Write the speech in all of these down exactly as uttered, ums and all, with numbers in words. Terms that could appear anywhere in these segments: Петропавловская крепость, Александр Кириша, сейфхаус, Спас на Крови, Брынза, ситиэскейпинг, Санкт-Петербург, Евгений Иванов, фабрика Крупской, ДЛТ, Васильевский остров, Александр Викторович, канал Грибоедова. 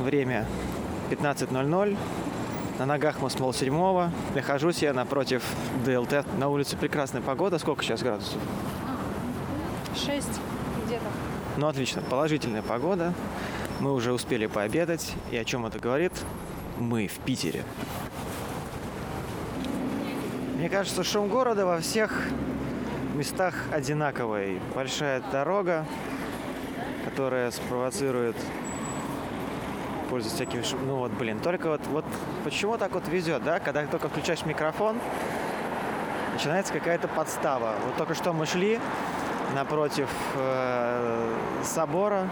Время пятнадцать ноль ноль. На ногах мы с полседьмого. Нахожусь я напротив ДЛТ. На улице прекрасная погода. Сколько сейчас градусов? шесть где-то. Ну, отлично. Положительная погода. Мы уже успели пообедать. И о чем это говорит? Мы в Питере. Мне кажется, шум города во всех местах одинаковый. Большая дорога, которая спровоцирует... пользуясь всякими шумами. Ну вот, блин, только вот, вот почему так вот везет, да? Когда только включаешь микрофон, начинается какая-то подстава. Вот только что мы шли напротив э, собора,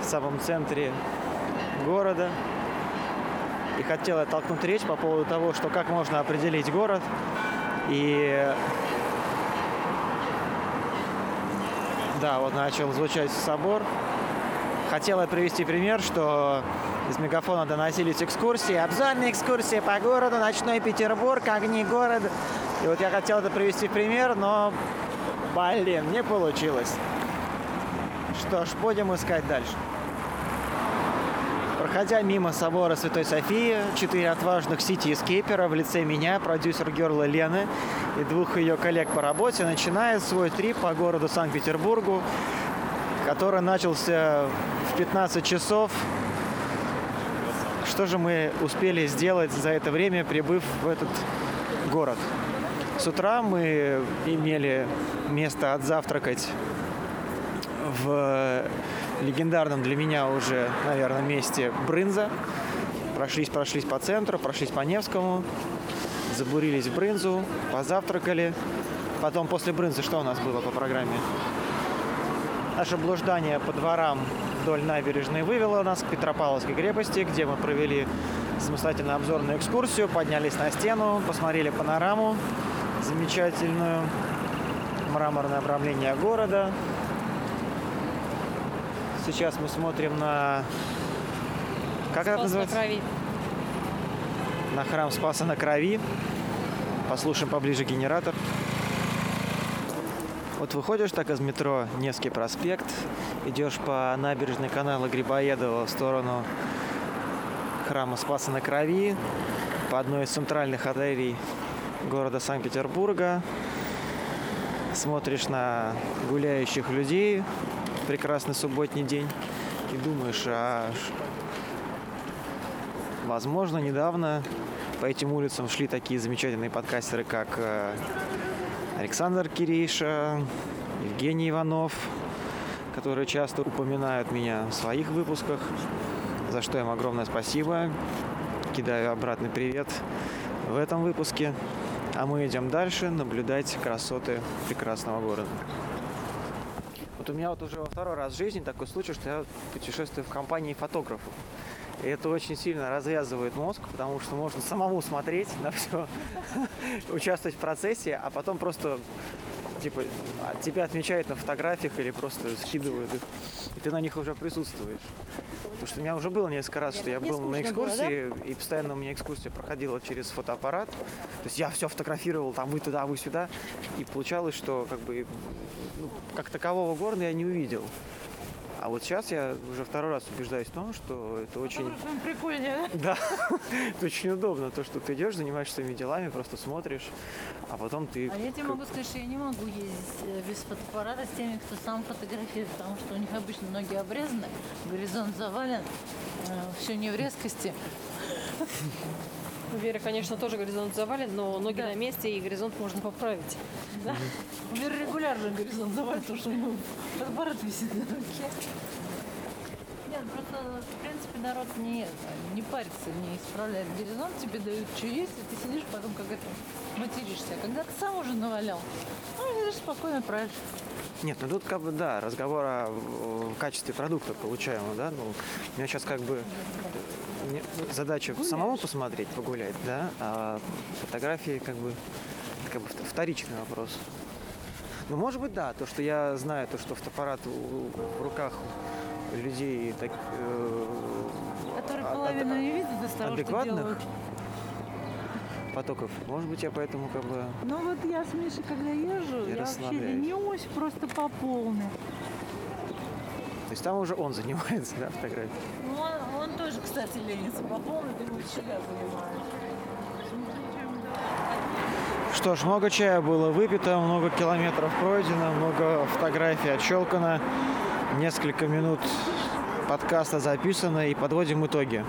в самом центре города. И хотел я толкнуть речь по поводу того, что как можно определить город. И... да, вот начал звучать собор. Хотела привести пример, что из мегафона доносились экскурсии, обзорные экскурсии по городу, ночной Петербург, огни города. И вот я хотел это привести в пример, но, блин, не получилось. Что ж, будем искать дальше. Проходя мимо собора Святой Софии, четыре отважных сити-эскейпера в лице меня, продюсер Герла Лены и двух ее коллег по работе начинает свой трип по городу Санкт-Петербургу, который начался в пятнадцать часов. Что же мы успели сделать за это время, прибыв в этот город? С утра мы имели место отзавтракать в легендарном для меня уже, наверное, месте Брынза. Прошлись, прошлись по центру, прошлись по Невскому, забурились в Брынзу, позавтракали. Потом после Брынзы что у нас было по программе? Наше блуждание по дворам вдоль набережной вывело нас к Петропавловской крепости, где мы провели самостоятельно обзорную экскурсию, поднялись на стену, посмотрели панораму замечательную, мраморное обрамление города. Сейчас мы смотрим на... как это называется? Спас на Крови. На храм Спаса на Крови. Послушаем поближе генератор. Вот выходишь так из метро Невский проспект, идешь по набережной канала Грибоедова в сторону храма Спаса на Крови, по одной из центральных артерий города Санкт-Петербурга. Смотришь на гуляющих людей, прекрасный субботний день, и думаешь, а... возможно, недавно по этим улицам шли такие замечательные подкастеры, как... Александр Кириша, Евгений Иванов, которые часто упоминают меня в своих выпусках, за что им огромное спасибо. Кидаю обратный привет в этом выпуске. А мы идем дальше наблюдать красоты прекрасного города. Вот у меня вот уже во второй раз в жизни такой случай, что я путешествую в компании фотографов. И это очень сильно развязывает мозг, потому что можно самому смотреть на все, участвовать в процессе, а потом просто типа тебя отмечают на фотографиях или просто скидывают их, и ты на них уже присутствуешь. Потому что у меня уже было несколько раз, что я был на экскурсии, и постоянно у меня экскурсия проходила через фотоаппарат. То есть я все фотографировал, там вы туда, вы сюда, и получалось, что как бы ну, как такового города я не увидел. А вот сейчас я уже второй раз убеждаюсь в том, что это очень... прикольнее, да? Да. Это очень удобно, то, что ты идешь, занимаешься своими делами, просто смотришь, а потом ты... А я тебе могу сказать, что я не могу ездить без фотоаппарата с теми, кто сам фотографирует, потому что у них обычно ноги обрезаны, горизонт завален, все не в резкости. Вера, конечно, тоже горизонт завален, но ноги да. на месте, и горизонт можно поправить. Да? Mm-hmm. Вера регулярно горизонт завалит, потому что фотоаппарат висит на руке. Нет, просто, в принципе, народ не, не парится, не исправляет горизонт, тебе дают, что есть, и ты сидишь потом как это материшься. А когда ты сам уже навалял, ну, сидишь спокойно, правильно. Нет, ну тут как бы, да, разговор о качестве продукта получаемого, да, ну, у меня сейчас как бы... задача Гуляешь. Самому посмотреть, погулять, да, а фотографии как бы, как бы вторичный вопрос. Ну, может быть, да, то, что я знаю, то, что фотоаппарат в руках людей так, э, которые половину не видят из того, что делают. Потоков. Может быть, я поэтому как бы... Ну, вот я с Мишей, когда езжу, я вообще ленюсь просто по полной. То есть там уже он занимается, да, фотографией? Ну, он, он тоже, кстати, ленится по полной, думаю, себя занимает. Что ж, много чая было выпито, много километров пройдено, много фотографий отщелкано, несколько минут подкаста записано, и подводим итоги.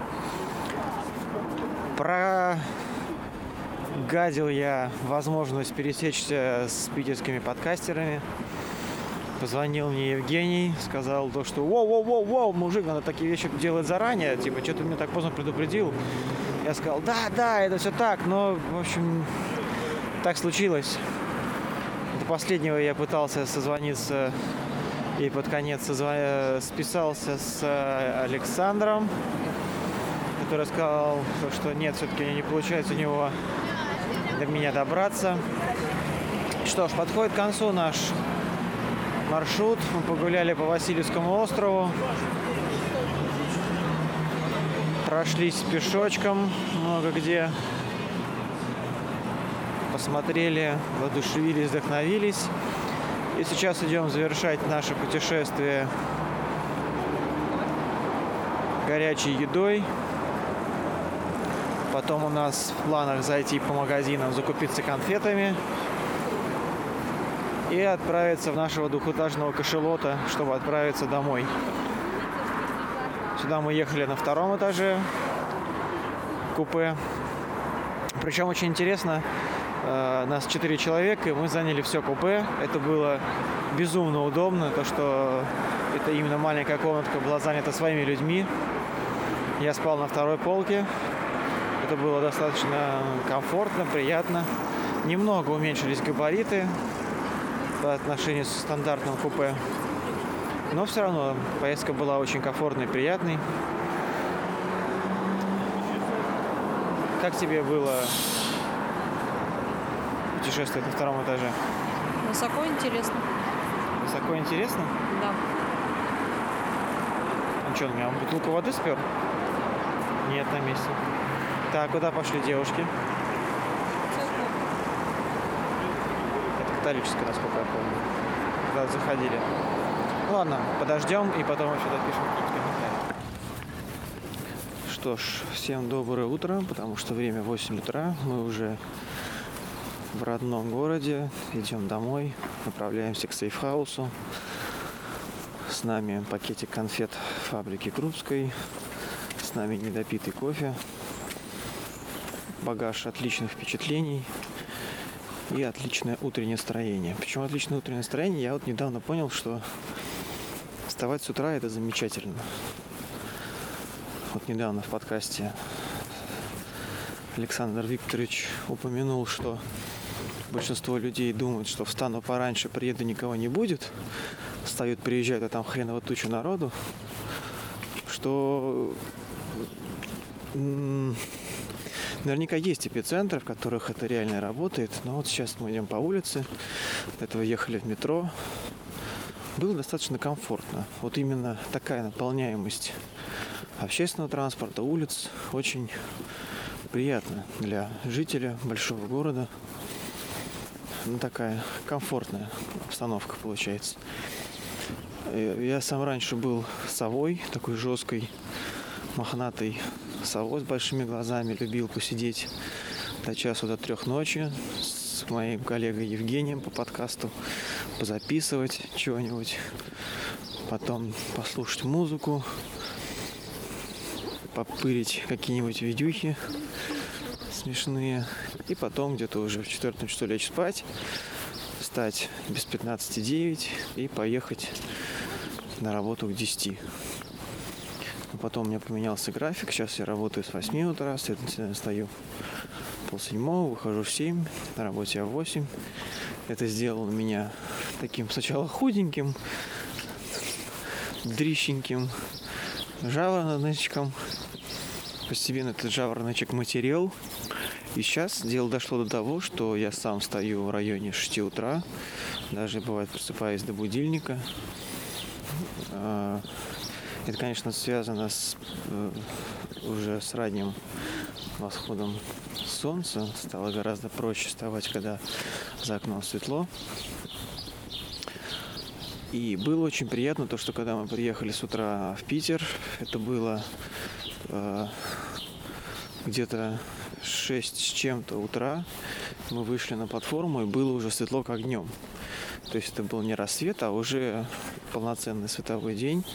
Прогадил я возможность пересечься с питерскими подкастерами. Позвонил мне Евгений, сказал то, что «Воу-воу-воу-воу, мужик, надо такие вещи делать заранее, типа, что ты меня так поздно предупредил?» Я сказал «Да-да, это все так, но, в общем, так случилось». До последнего я пытался созвониться и под конец созвон... списался с Александром, который сказал, что нет, все-таки не получается у него до меня добраться. Что ж, подходит к концу наш маршрут. Мы погуляли по Васильевскому острову, прошлись пешочком много где, посмотрели, воодушевились, вдохновились. И сейчас идем завершать наше путешествие горячей едой. Потом у нас в планах зайти по магазинам, закупиться конфетами и отправиться в нашего двухэтажного кашелота, чтобы отправиться домой. Сюда мы ехали на втором этаже купе. Причем очень интересно, нас четыре человека, и мы заняли все купе. Это было безумно удобно, то что это именно маленькая комнатка была занята своими людьми. Я спал на второй полке. Это было достаточно комфортно, приятно. Немного уменьшились габариты по отношению со стандартным купе. Но все равно поездка была очень комфортной, приятной. Как тебе было путешествие на втором этаже? Высоко интересно. Высоко интересно? Да. Ну что, у меня бутылку воды спер? Нет, на месте. Так, куда пошли девушки? Католическая, насколько я помню, когда заходили. Ну, ладно, подождем и потом еще допишем какие-то комментарии. Что ж, всем доброе утро, потому что время восемь утра. Мы уже в родном городе, идем домой, направляемся к сейфхаусу. С нами пакетик конфет фабрики Крупской, с нами недопитый кофе, багаж отличных впечатлений и отличное утреннее настроение. Почему отличное утреннее настроение? Я вот недавно понял, что вставать с утра – это замечательно. Вот недавно в подкасте Александр Викторович упомянул, что большинство людей думают, что встану пораньше, приеду, никого не будет. Встают, приезжают, а там хреново тучу народу. Что... Наверняка есть эпицентры, в которых это реально работает. Но вот сейчас мы идем по улице. До этого ехали в метро. Было достаточно комфортно. Вот именно такая наполняемость общественного транспорта, улиц очень приятна для жителя большого города. Ну, такая комфортная обстановка получается. Я сам раньше был совой, такой жесткой, мохнатой совой с большими глазами, любил посидеть до часу, до трех ночи с моим коллегой Евгением по подкасту, позаписывать чего-нибудь, потом послушать музыку, попырить какие-нибудь видюхи смешные, и потом где-то уже в четвертом часу лечь спать, встать без пятнадцати девять и поехать на работу к десяти. Потом у меня поменялся график. Сейчас я работаю с восьми утра, следовательно, встаю полседьмого, выхожу в семь, на работе я в восемь. Это сделало меня таким сначала худеньким, дрищеньким жавороночком. Постепенно этот жавороночек матерел. И сейчас дело дошло до того, что я сам встаю в районе шести утра. Даже, бывает, просыпаюсь до будильника. Это, конечно, связано с, э, уже с ранним восходом солнца. Стало гораздо проще вставать, когда за окном светло. И было очень приятно то, что когда мы приехали с утра в Питер, это было э, где-то шесть с чем-то утра, мы вышли на платформу, и было уже светло как днем. То есть это был не рассвет, а уже полноценный световой день,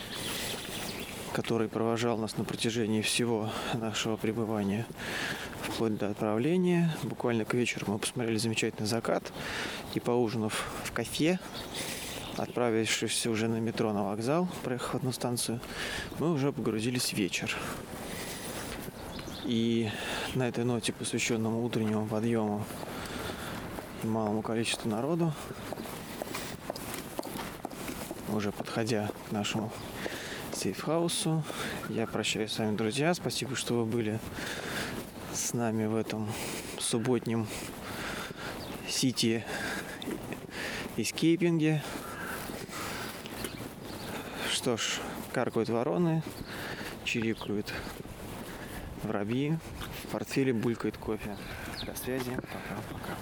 который провожал нас на протяжении всего нашего пребывания, вплоть до отправления. Буквально к вечеру мы посмотрели замечательный закат, и, поужинав в кафе, отправившись уже на метро на вокзал, проехав одну станцию, мы уже погрузились в вечер. И на этой ноте, посвященному утреннему подъему и малому количеству народу, уже подходя к нашему сейфхаусу, я прощаюсь с вами, друзья. Спасибо, что вы были с нами в этом субботнем сити эскейпинге. Что ж, каркают вороны, чирикают воробьи, в портфеле булькает кофе. До связи, пока-пока.